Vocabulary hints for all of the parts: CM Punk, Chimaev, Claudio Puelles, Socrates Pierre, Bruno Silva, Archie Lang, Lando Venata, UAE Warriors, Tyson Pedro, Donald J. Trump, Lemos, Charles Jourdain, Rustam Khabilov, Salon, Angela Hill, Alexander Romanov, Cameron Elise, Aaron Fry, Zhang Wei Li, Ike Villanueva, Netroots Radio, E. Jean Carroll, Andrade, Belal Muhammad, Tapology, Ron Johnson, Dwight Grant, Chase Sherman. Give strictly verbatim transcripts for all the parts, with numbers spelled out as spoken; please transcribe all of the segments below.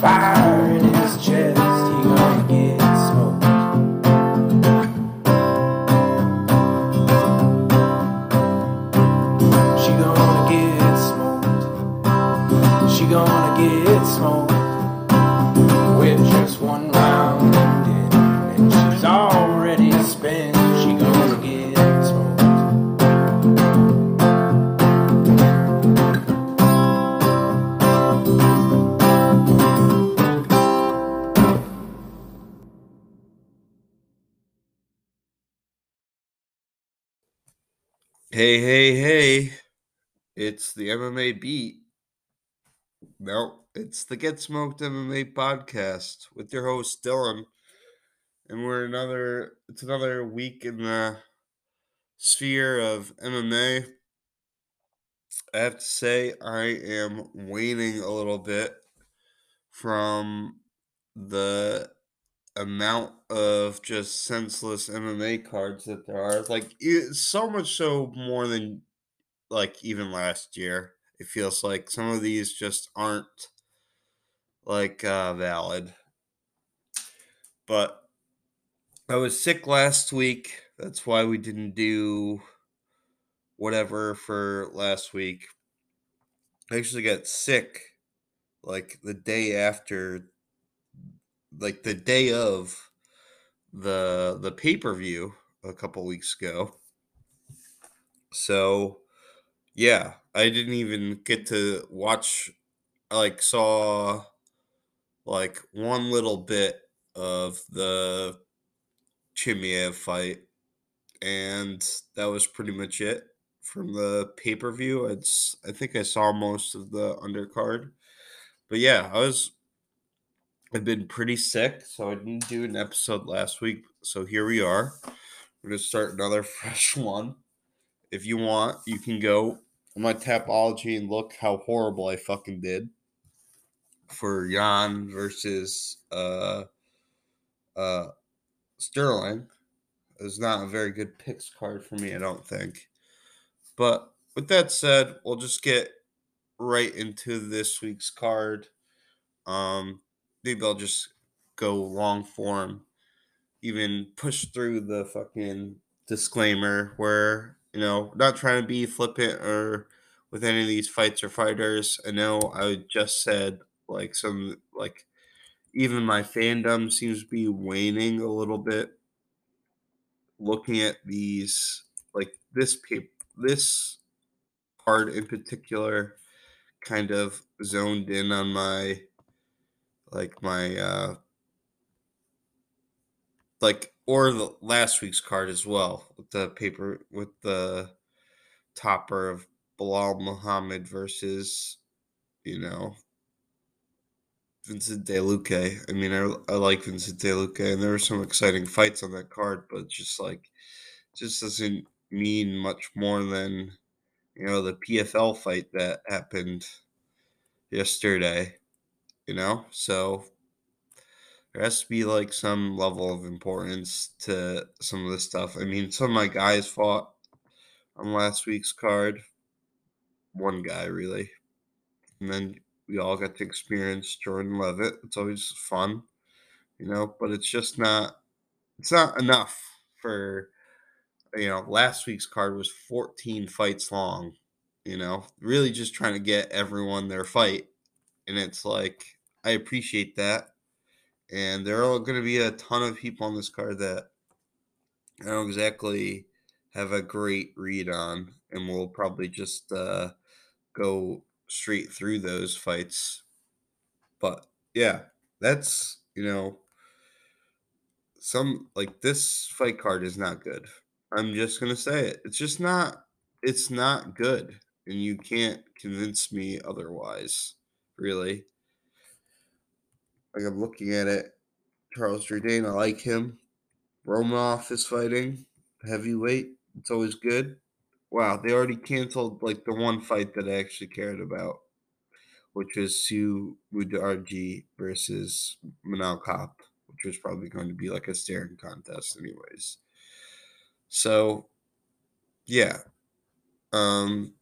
fire in his chest, he gonna get smoked. She gonna get smoked. She gonna get smoked. With just one round in, and she's already spent. She gonna get Hey, hey, hey, it's the M M A Beat. No, it's the Get Smoked M M A podcast with your host, Dylan. And we're another, it's another week in the sphere of M M A. I have to say, I am waning a little bit from the amount of just senseless M M A cards that there are. Like, it's so much so more than, like, even last year. It feels like some of these just aren't, like, uh, valid. But I was sick last week. That's why we didn't do whatever for last week. I actually got sick, like, the day after like the day of the the pay-per-view a couple weeks ago. So, yeah, I didn't even get to watch. I, like, saw, like, one little bit of the Chimaev fight, and that was pretty much it from the pay-per-view. It's, I think I saw most of the undercard. But, yeah, I was... I've been pretty sick, so I didn't do an episode last week, so here we are. We're going to start another fresh one. If you want, you can go on my Tapology and look how horrible I fucking did for Jan versus uh, uh, Sterling. It was not a very good picks card for me, I don't think. But with that said, we'll just get right into this week's card. Um... Maybe I'll just go long form, even push through the fucking disclaimer where, you know, not trying to be flippant or with any of these fights or fighters. I know I just said, like, some, like, even my fandom seems to be waning a little bit. Looking at these, like, this paper, this card in particular kind of zoned in on my... Like my, uh, like, or the last week's card as well, with the paper, with the topper of Belal Muhammad versus, you know, Vicente Luque. I mean, I, I like Vicente Luque, and there were some exciting fights on that card, but just like, just doesn't mean much more than, you know, the P F L fight that happened yesterday. You know, so there has to be, like, some level of importance to some of this stuff. I mean, some of my guys fought on last week's card. One guy, really. And then we all got to experience Jourdain Leavitt. It's always fun, you know, but it's just not, it's not enough for, you know, last week's card was fourteen fights long, you know, really just trying to get everyone their fight. And it's like, I appreciate that. And there are going to be a ton of people on this card that I don't exactly have a great read on. And we'll probably just uh, go straight through those fights. But, yeah, that's, you know, some, like, this fight card is not good. I'm just going to say it. It's just not, it's not good. And you can't convince me otherwise. Really, like, I'm looking at it. Charles Jourdain, I like him. Romanov is fighting heavyweight. It's always good. Wow, they already canceled, like, the one fight that I actually cared about, which was Sumudaerji versus Monaco, which was probably going to be like a staring contest, anyways. So, yeah. Um.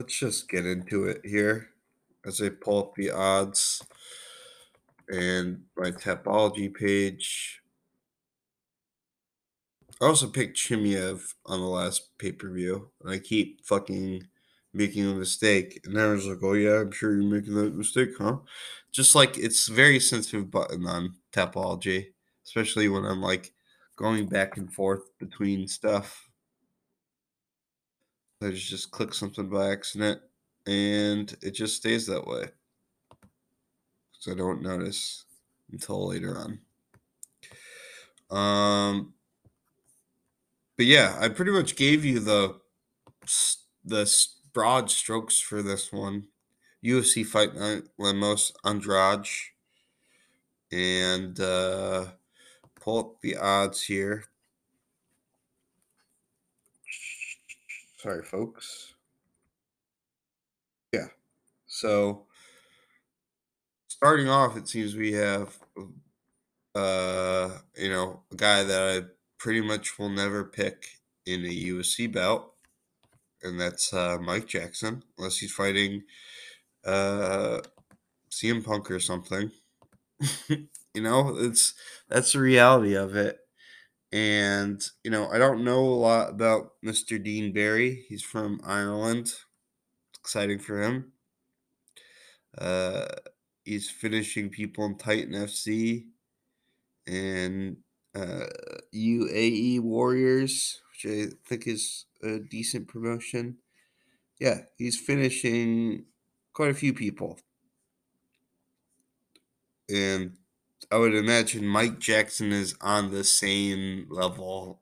Let's just get into it here. as I pull up the odds and my Tapology page. I also picked Chimaev on the last pay-per-view, and I keep fucking making a mistake. And everyone's like, oh, yeah, I'm sure you're making that mistake, huh? Just like it's a very sensitive button on Tapology, especially when I'm like going back and forth between stuff. I just click something by accident, and it just stays that way. So I don't notice until later on. Um, but yeah, I pretty much gave you the the broad strokes for this one: U F C Fight Night, Lemos, Andrade, and uh, pull up the odds here. Sorry, folks. Yeah. So, starting off, it seems we have, uh, you know, a guy that I pretty much will never pick in a U F C bout, and that's uh, Mike Jackson, unless he's fighting uh, C M Punk or something. You know, it's that's the reality of it. And, you know, I don't know a lot about Mister Dean Barry. He's from Ireland. It's exciting for him. Uh, he's finishing people in Titan F C and uh, U A E Warriors, which I think is a decent promotion. Yeah, he's finishing quite a few people. And I would imagine Mike Jackson is on the same level,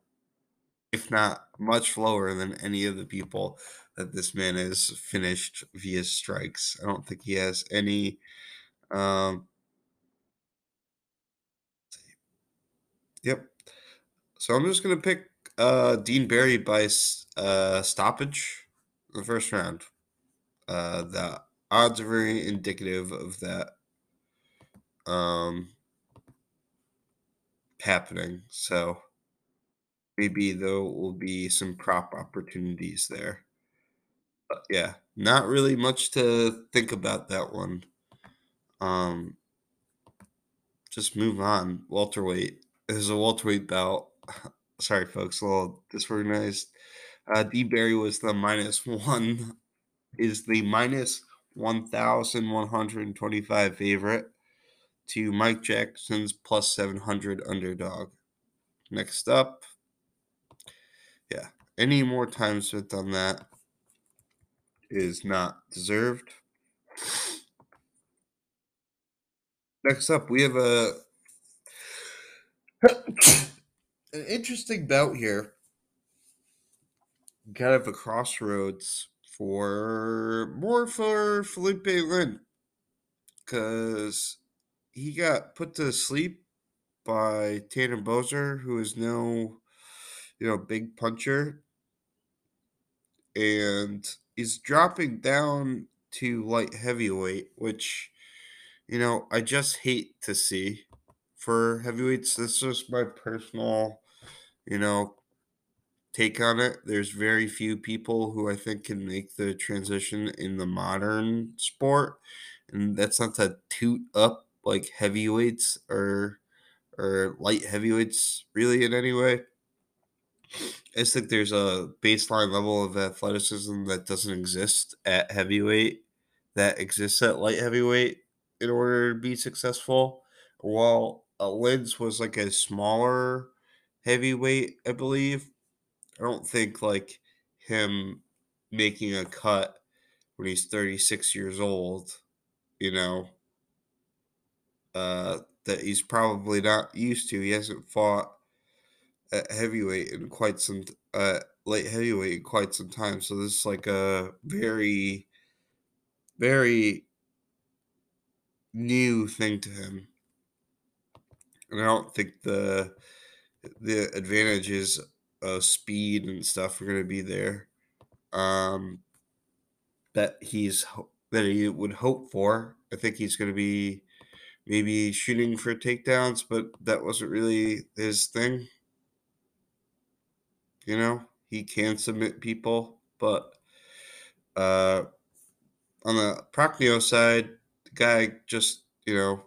if not much lower than any of the people that this man has finished via strikes. I don't think he has any. Um, yep. So I'm just going to pick uh, Dean Barry by uh, stoppage in the first round. Uh, the odds are very indicative of that. Um. happening, so maybe there will be some prop opportunities there. But yeah, not really much to think about that one. Um, just move on. Welterweight. There's a welterweight bout. Sorry, folks, a little disorganized. Uh, D. Barry was the minus one, is the minus one thousand one hundred twenty-five favorite to Mike Jackson's plus seven hundred underdog. Next up. Yeah. Any more time spent on that is not deserved. Next up, we have a an interesting bout here. Kind of a crossroads for more for Felipe Lins, because he got put to sleep by Tanner Bowser, who is no, you know, big puncher. And he's dropping down to light heavyweight, which, you know, I just hate to see for heavyweights. This is my personal, you know, take on it. There's very few people who I think can make the transition in the modern sport. And that's not to toot up like heavyweights or or light heavyweights really in any way. I just think there's a baseline level of athleticism that doesn't exist at heavyweight that exists at light heavyweight in order to be successful. While Lins was like a smaller heavyweight, I believe. I don't think like him making a cut when he's thirty-six years old, you know, Uh, that he's probably not used to. He hasn't fought at heavyweight in quite some uh, light heavyweight in quite some time. So this is like a very, very new thing to him, and I don't think the the advantages of speed and stuff are going to be there um, that he's that he would hope for. I think he's going to be maybe shooting for takedowns, but that wasn't really his thing. You know, he can submit people, but uh, On the Prochnow side, the guy just, you know,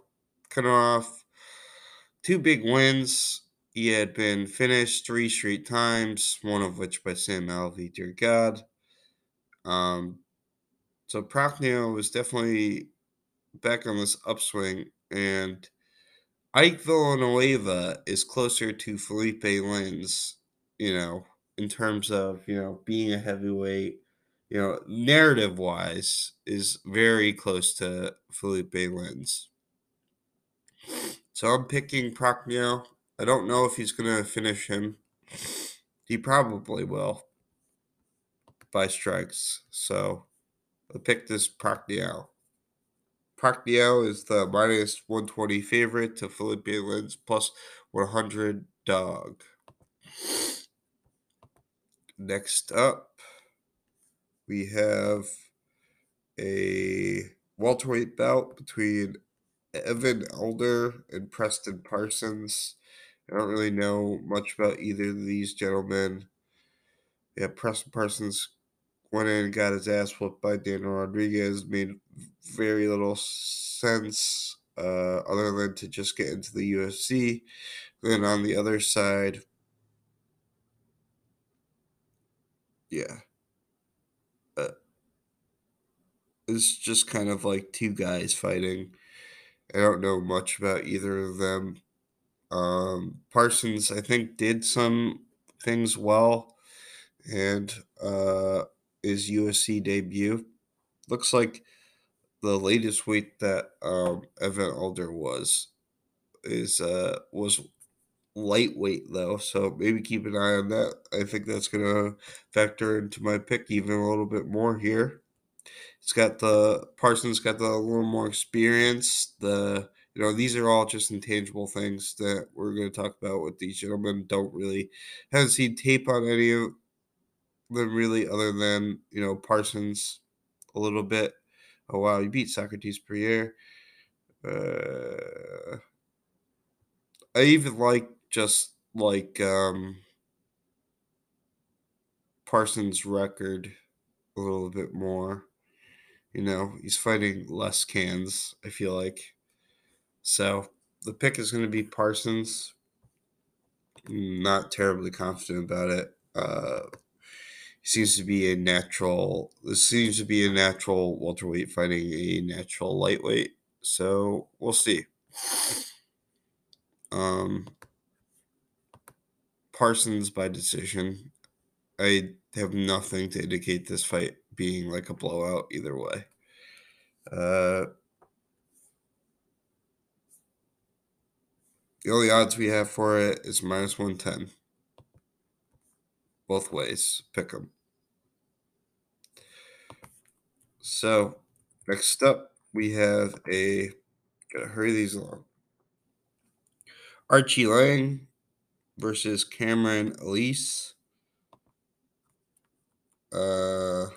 cut off two big wins. He had been finished three straight times, one of which by Sam Alvey, dear God. Um, so Prochnow was definitely back on this upswing, and Ike Villanueva is closer to Felipe Lins, you know, in terms of, you know, being a heavyweight, you know, narrative-wise, is very close to Felipe Lins. So I'm picking Prochnow. I don't know if he's going to finish him. He probably will by strikes. So I'll pick this Prochnow. Prochnow is the minus one twenty favorite to Felipe Lins plus one hundred dog. Next up, we have a welterweight bout between Evan Elder and Preston Parsons. I don't really know much about either of these gentlemen. Yeah, Preston Parsons went in and got his ass whooped by Daniel Rodriguez. Made very little sense uh, other than to just get into the U F C. Then on the other side, yeah, uh, it's just kind of like two guys fighting. I don't know much about either of them. Um, Parsons, I think, did some things well, and uh, his U F C debut looks like the latest weight that um, Evan Elder was is uh, was lightweight though, so maybe keep an eye on that. I think that's gonna factor into my pick even a little bit more here. It's got the Parsons got the a little more experience. The You know, these are all just intangible things that we're going to talk about with these gentlemen. Don't really, haven't seen tape on any of them really other than, you know, Parsons a little bit. Oh, wow, you beat Socrates Pierre. Uh, I even like just like um, Parsons' record a little bit more. You know, he's fighting less cans, I feel like. So the pick is going to be Parsons. Not terribly confident about it. Uh, he seems to be a natural. This seems to be a natural welterweight fighting a natural lightweight. So we'll see. Um, Parsons by decision. I have nothing to indicate this fight being like a blowout either way. Uh. The only odds we have for it is minus one ten. Both ways. Pick them. So, next up, we have a... Gotta hurry these along. Archie Lang versus Cameron Elise. Uh,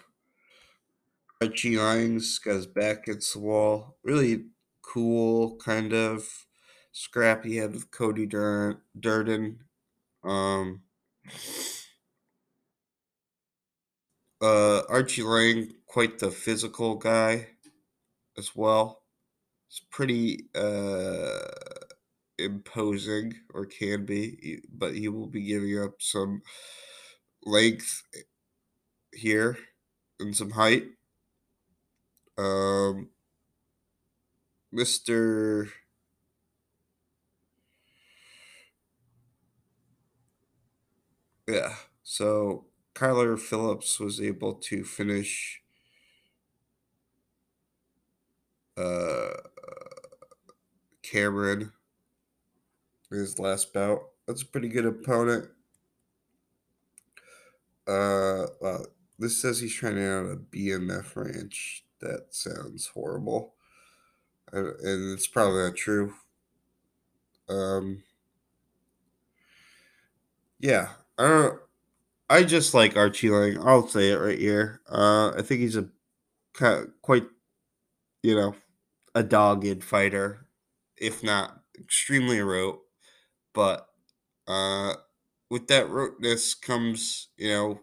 Archie Lang's got his back against the wall. Really cool, kind of. Scrap he had with Cody Dur- Durden. Um, uh, Archie Lang, quite the physical guy as well. It's pretty uh, imposing, or can be, but he will be giving up some length here and some height. Um, Mister Yeah, so Kyler Phillips was able to finish uh, Cameron in his last bout. That's a pretty good opponent. Uh, wow. This says he's trying out a B M F ranch. That sounds horrible. Uh, and it's probably not true. Um, yeah. I don't, I just like Archie Lang. I'll say it right here. Uh, I think he's a quite, you know, a dogged fighter, if not extremely rote. But uh, with that roteness comes, you know,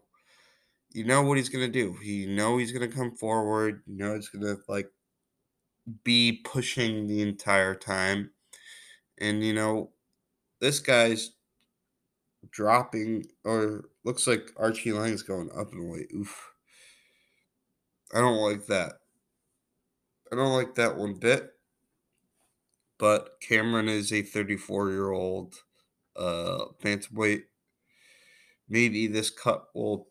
you know what he's going to do. You know he's going to come forward. You know he's going to, like, be pushing the entire time. And, you know, this guy's dropping, or looks like Archie Lang's going up and away. Oof. I don't like that. I don't like that one bit. But Cameron is a thirty-four-year-old uh, bantamweight. Maybe this cut will,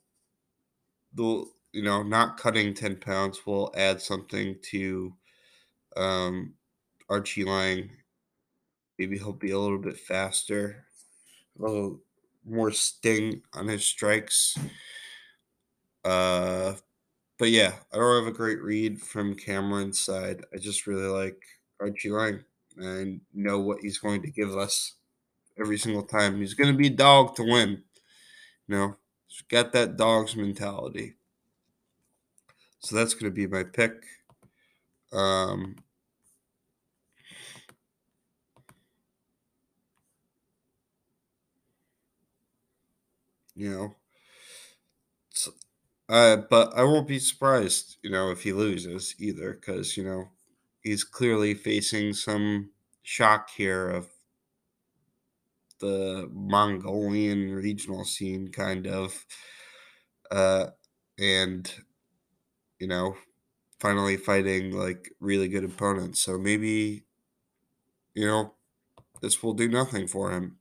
the you know, not cutting ten pounds will add something to um, Archie Lang. Maybe he'll be a little bit faster, a little more sting on his strikes. Uh, but yeah, I don't have a great read from Cameron's side. I just really like Archie Lang and know what he's going to give us every single time. He's going to be a dog to win. You know, he's got that dog's mentality. So that's going to be my pick. Um, you know, so, uh, but I won't be surprised, you know, if he loses either, because, you know, he's clearly facing some shock here of the Mongolian regional scene, kind of. Uh, and, you know, finally fighting, like, really good opponents. So maybe, you know, this will do nothing for him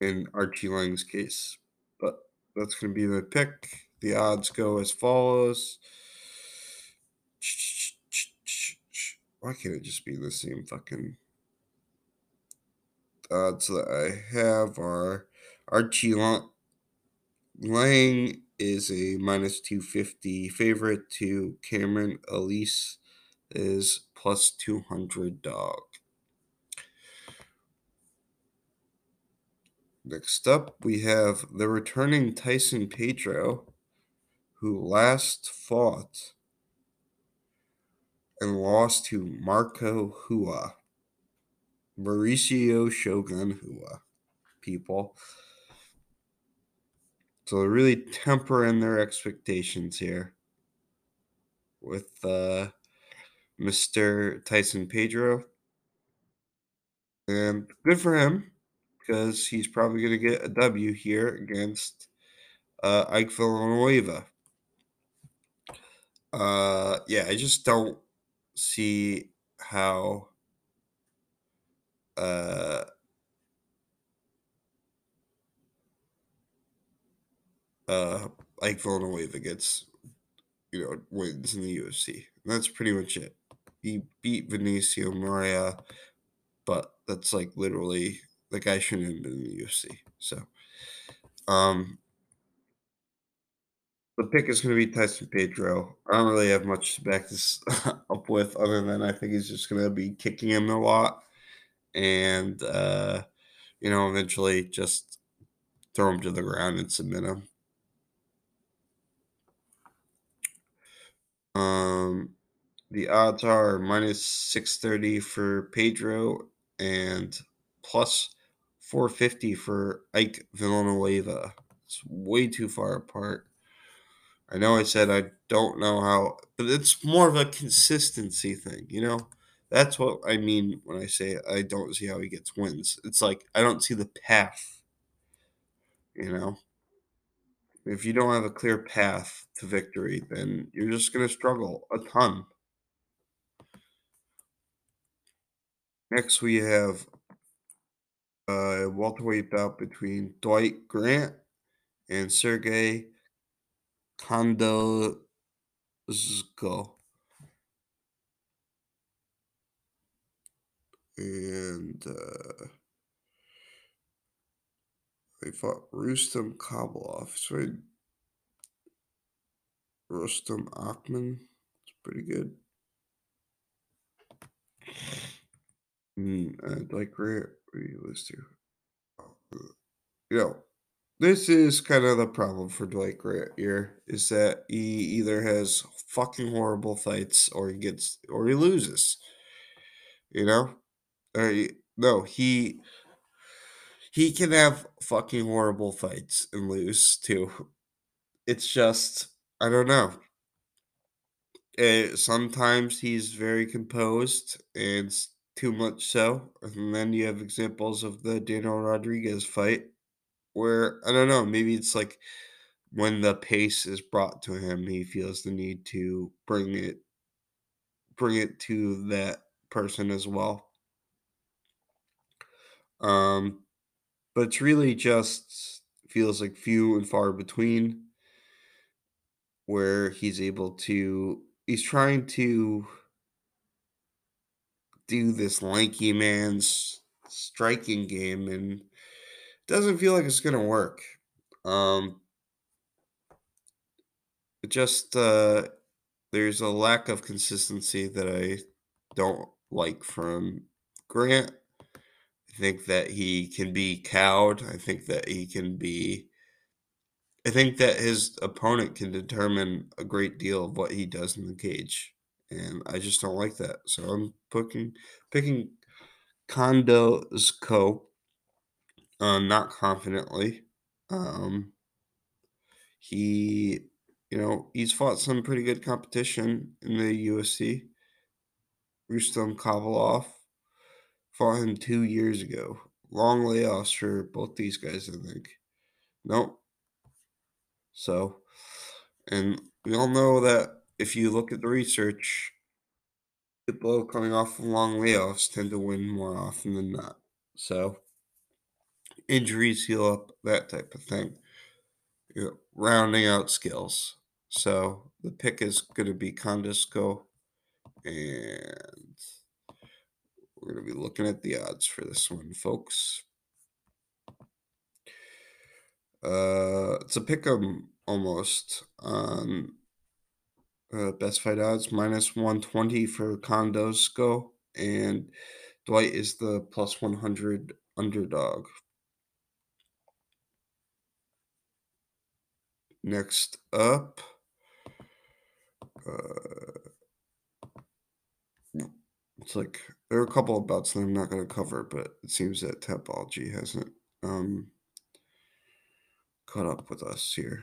in Archie Lang's case. But that's going to be my pick. The odds go as follows. Why can't it just be the same fucking odds that I have? Are Archie Lang is a minus two fifty favorite to Cameron Elise is plus two hundred dog. Next up, we have the returning Tyson Pedro, who last fought and lost to Marco Hua. Mauricio Shogun Hua, people. So they're really tempering their expectations here with uh, Mister Tyson Pedro. And good for him, because he's probably going to get a W here against uh, Ike Villanueva. Uh, yeah, I just don't see how uh, uh, Ike Villanueva gets, you know, wins in the U F C. And that's pretty much it. He beat Vinicio Moreira, but that's like literally the guy shouldn't have been in the U F C. So um, the pick is going to be Tyson Pedro. I don't really have much to back this up with, other than I think he's just going to be kicking him a lot. And, uh, you know, eventually just throw him to the ground and submit him. Um, the odds are minus six thirty for Pedro and plus four fifty for Ike Villanueva. It's way too far apart. I know I said I don't know how, but it's more of a consistency thing, you know? That's what I mean when I say I don't see how he gets wins. It's like I don't see the path, you know? If you don't have a clear path to victory, then you're just going to struggle a ton. Next, we have a uh, welterweight bout between Dwight Grant and Sergey Kondozko. And uh, they fought Rustam Khabilov. So Rustam Akhman. It's pretty good. And uh, Dwight Grant. Let's do. You know, this is kind of the problem for Dwight Grant here, is that he either has fucking horrible fights or he gets or he loses. You know, or he, no, he he can have fucking horrible fights and lose too. it's just, I don't know. It, sometimes he's very composed, and too much so. And then you have examples of the Daniel Rodriguez fight where, I don't know, maybe it's like when the pace is brought to him, he feels the need to bring it, bring it to that person as well. Um, but it's really just feels like few and far between where he's able to, he's trying to do this lanky man's striking game, and it doesn't feel like it's going to work. Um, it just, uh, there's a lack of consistency that I don't like from Grant. I think that he can be cowed. I think that he can be, I think that his opponent can determine a great deal of what he does in the cage. And I just don't like that. So I'm picking, picking Kondo's Co. Uh, not confidently. Um, he, you know, he's fought some pretty good competition in the U F C. Rustam Khabilov. Fought him two years ago. Long layoffs for both these guys, I think. Nope. So, and we all know that if you look at the research, people coming off of long layoffs tend to win more often than not. So, injuries heal up, that type of thing. You know, rounding out skills. So, the pick is going to be Kondisco, and we're going to be looking at the odds for this one, folks. Uh, it's a pick 'em almost on um, uh, best fight odds, minus one twenty for Kondo's Co. And Dwight is the plus one hundred underdog. Next up. Uh, it's like... There are a couple of bouts that I'm not going to cover, but it seems that Tapology hasn't um, caught up with us here.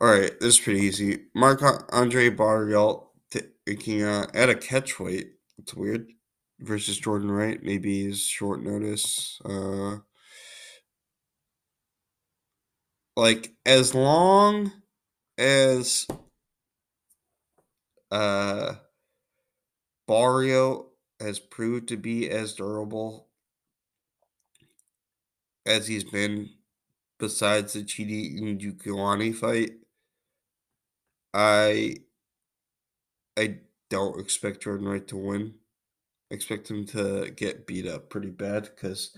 All right, this is pretty easy. Marc Andre Barriault taking uh, at a catch weight. It's weird. Versus Jourdain Wright. Maybe his short notice. Uh, like, as long as... Uh, Barrio has proved to be as durable as he's been besides the Chidi Njokuani fight. I I don't expect Jourdain Wright to win. I expect him to get beat up pretty bad because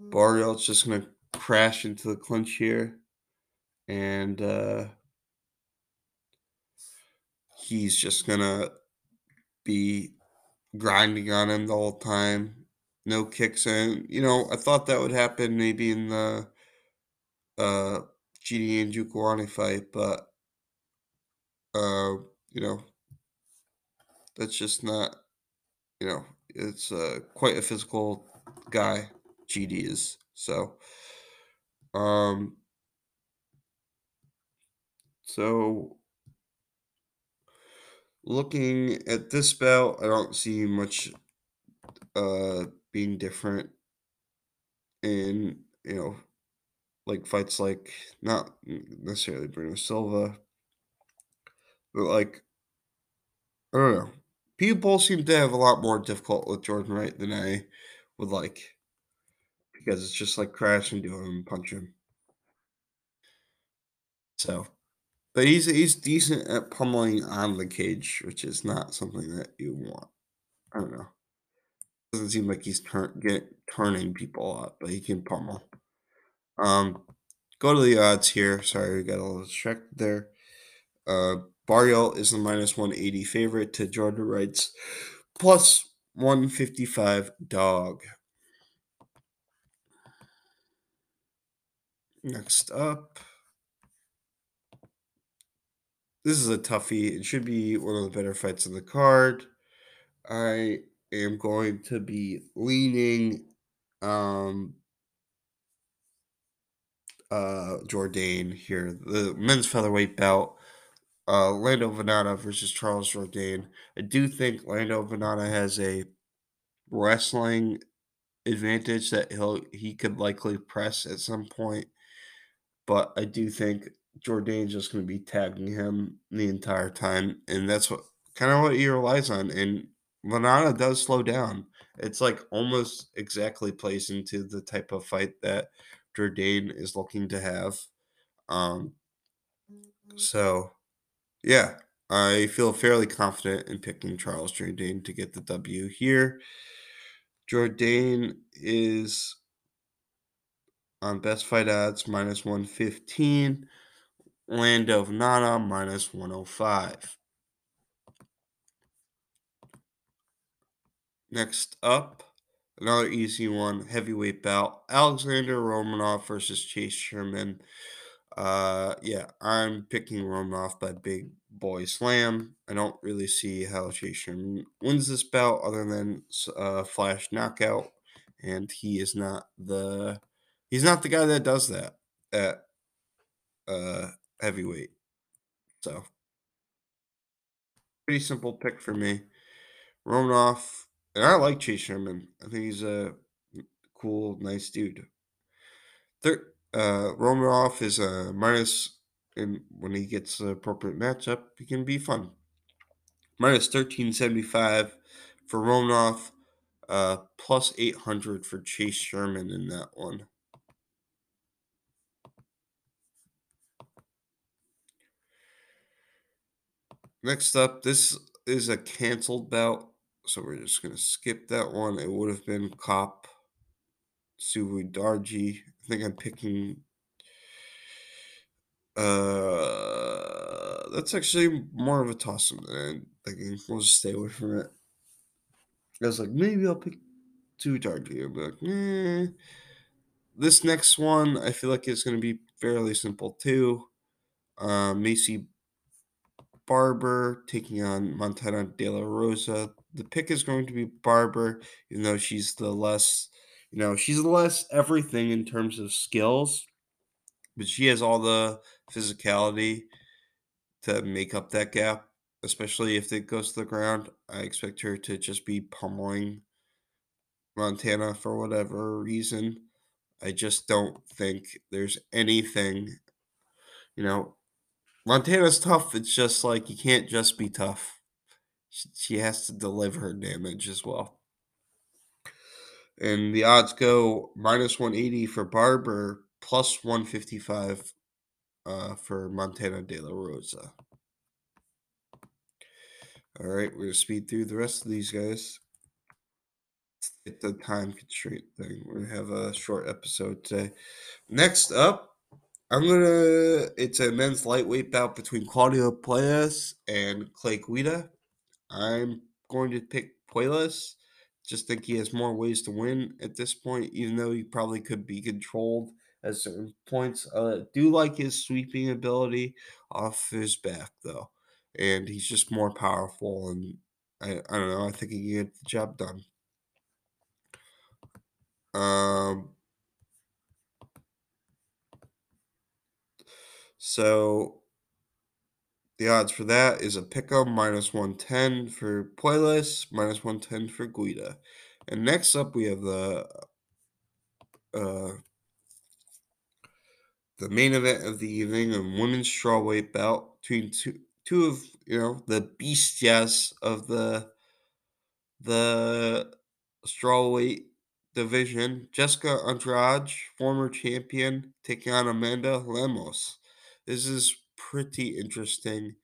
Barrio's just going to crash into the clinch here. And, uh, he's just going to be grinding on him the whole time. No kicks in. You know, I thought that would happen maybe in the uh, Chidi Njokuani fight, but, uh, you know, that's just not, you know, it's uh, quite a physical guy, Chidi is. So, um, so... Looking at this bout, I don't see much uh, being different in, you know, like fights like, not necessarily Bruno Silva, but like, I don't know. People seem to have a lot more difficult with Jourdain Wright than I would like, because it's just like crash into him and punch him. So. But he's he's decent at pummeling on the cage, which is not something that you want. I don't know. Doesn't seem like he's turn, get, turning people up, but he can pummel. Um, go to the odds here. Sorry, we got a little distracted there. Uh, Barriault is the minus one eighty favorite to Jourdain Wright's plus one fifty-five dog. Next up. This is a toughie. It should be one of the better fights on the card. I am going to be leaning um, uh, Jourdain here. The men's featherweight belt, uh, Lando Venata versus Charles Jourdain. I do think Lando Venata has a wrestling advantage that he'll he could likely press at some point, but I do think Jourdain's just going to be tagging him the entire time, and that's what kind of what he relies on. And Venata does slow down. It's like almost exactly plays into the type of fight that Jourdain is looking to have. Um, so, yeah, I feel fairly confident in picking Charles Jourdain to get the W here. Jourdain is on best fight odds, minus one fifteen. Lando Venata, minus one oh five. Next up, another easy one, heavyweight bout, Alexander Romanov versus Chase Sherman. Uh, yeah, I'm picking Romanov by big boy slam. I don't really see how Chase Sherman wins this bout other than uh, flash knockout, and he is not the he's not the guy that does that at uh, heavyweight. So, pretty simple pick for me, Romanov. And I like Chase Sherman. I think he's a cool, nice dude. Third, uh, Romanov is a minus, and when he gets the appropriate matchup, he can be fun. minus thirteen seventy-five for Romanov, uh, plus eight hundred for Chase Sherman in that one. Next up, this is a canceled bout, so we're just going to skip that one. It would have been Cop Sumudaerji. I think I'm picking... Uh, that's actually more of a toss-up than I'm thinking. We'll just stay away from it. I was like, maybe I'll pick Sumudaerji. I'm like, eh. This next one, I feel like it's going to be fairly simple, too. Uh, Macy Barber taking on Montana De La Rosa. The pick is going to be Barber, even though she's the less, you know, she's less everything in terms of skills, but she has all the physicality to make up that gap, especially if it goes to the ground. I expect her to just be pummeling Montana for whatever reason. I just don't think there's anything, you know, Montana's tough. It's just like you can't just be tough. She has to deliver her damage as well. And the odds go minus one eighty for Barber, plus one fifty-five uh, for Montana De La Rosa. All right, we're going to speed through the rest of these guys. It's the time constraint thing. We're going to have a short episode today. Next up, I'm going to, it's a men's lightweight bout between Claudio Puelles and Clay Guida. I'm going to pick Puelles. Just think he has more ways to win at this point, even though he probably could be controlled at certain points. I uh, do like his sweeping ability off his back, though. And he's just more powerful, and I, I don't know. I think he can get the job done. Um. So... the odds for that is a pick-up, minus one ten for Puelles, minus one ten for Guida. And next up, we have the uh, the main event of the evening, a women's strawweight bout between two two of, you know, the bestias of the the strawweight division. Jessica Andrade, former champion, taking on Amanda Lemos. This is pretty interesting.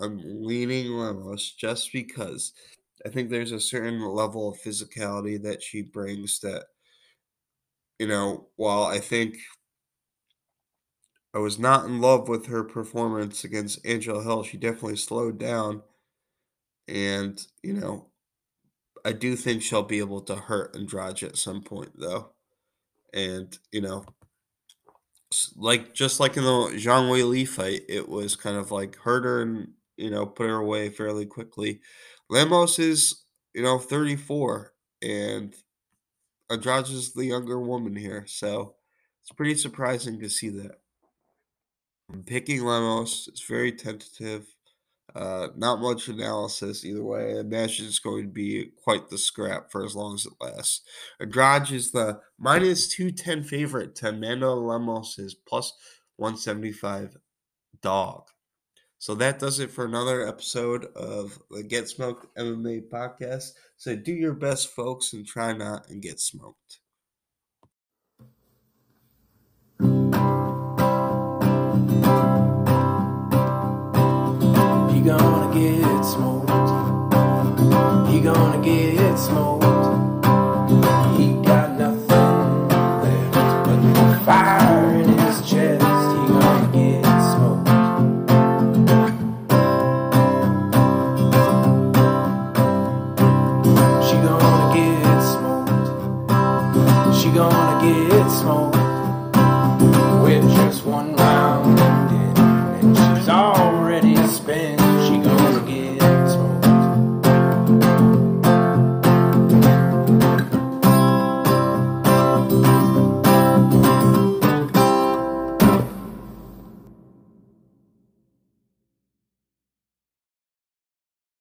I'm leaning Lemos just because I think there's a certain level of physicality that she brings that, you know, while I think I was not in love with her performance against Angela Hill, she definitely slowed down. And, you know, I do think she'll be able to hurt Andrade at some point, though. And, you know, Like just like in the Zhang Wei Li fight, it was kind of like hurt her and, you know, put her away fairly quickly. Lemos is, you know, thirty-four, and Andrade is the younger woman here, so It's pretty surprising to see that. I'm picking Lemos. It's very tentative. Uh, not much analysis either way. I imagine it's going to be quite the scrap for as long as it lasts. Andrade is the minus two ten favorite to Mano Lemos's plus one seventy-five dog. So that does it for another episode of the Get Smoked M M A podcast. So do your best, folks, and try not and get smoked. You gonna get smoked. You gonna get smoked. He got nothing left but fire in his chest. You gonna get smoked. She gonna get smoked. She gonna get smoked.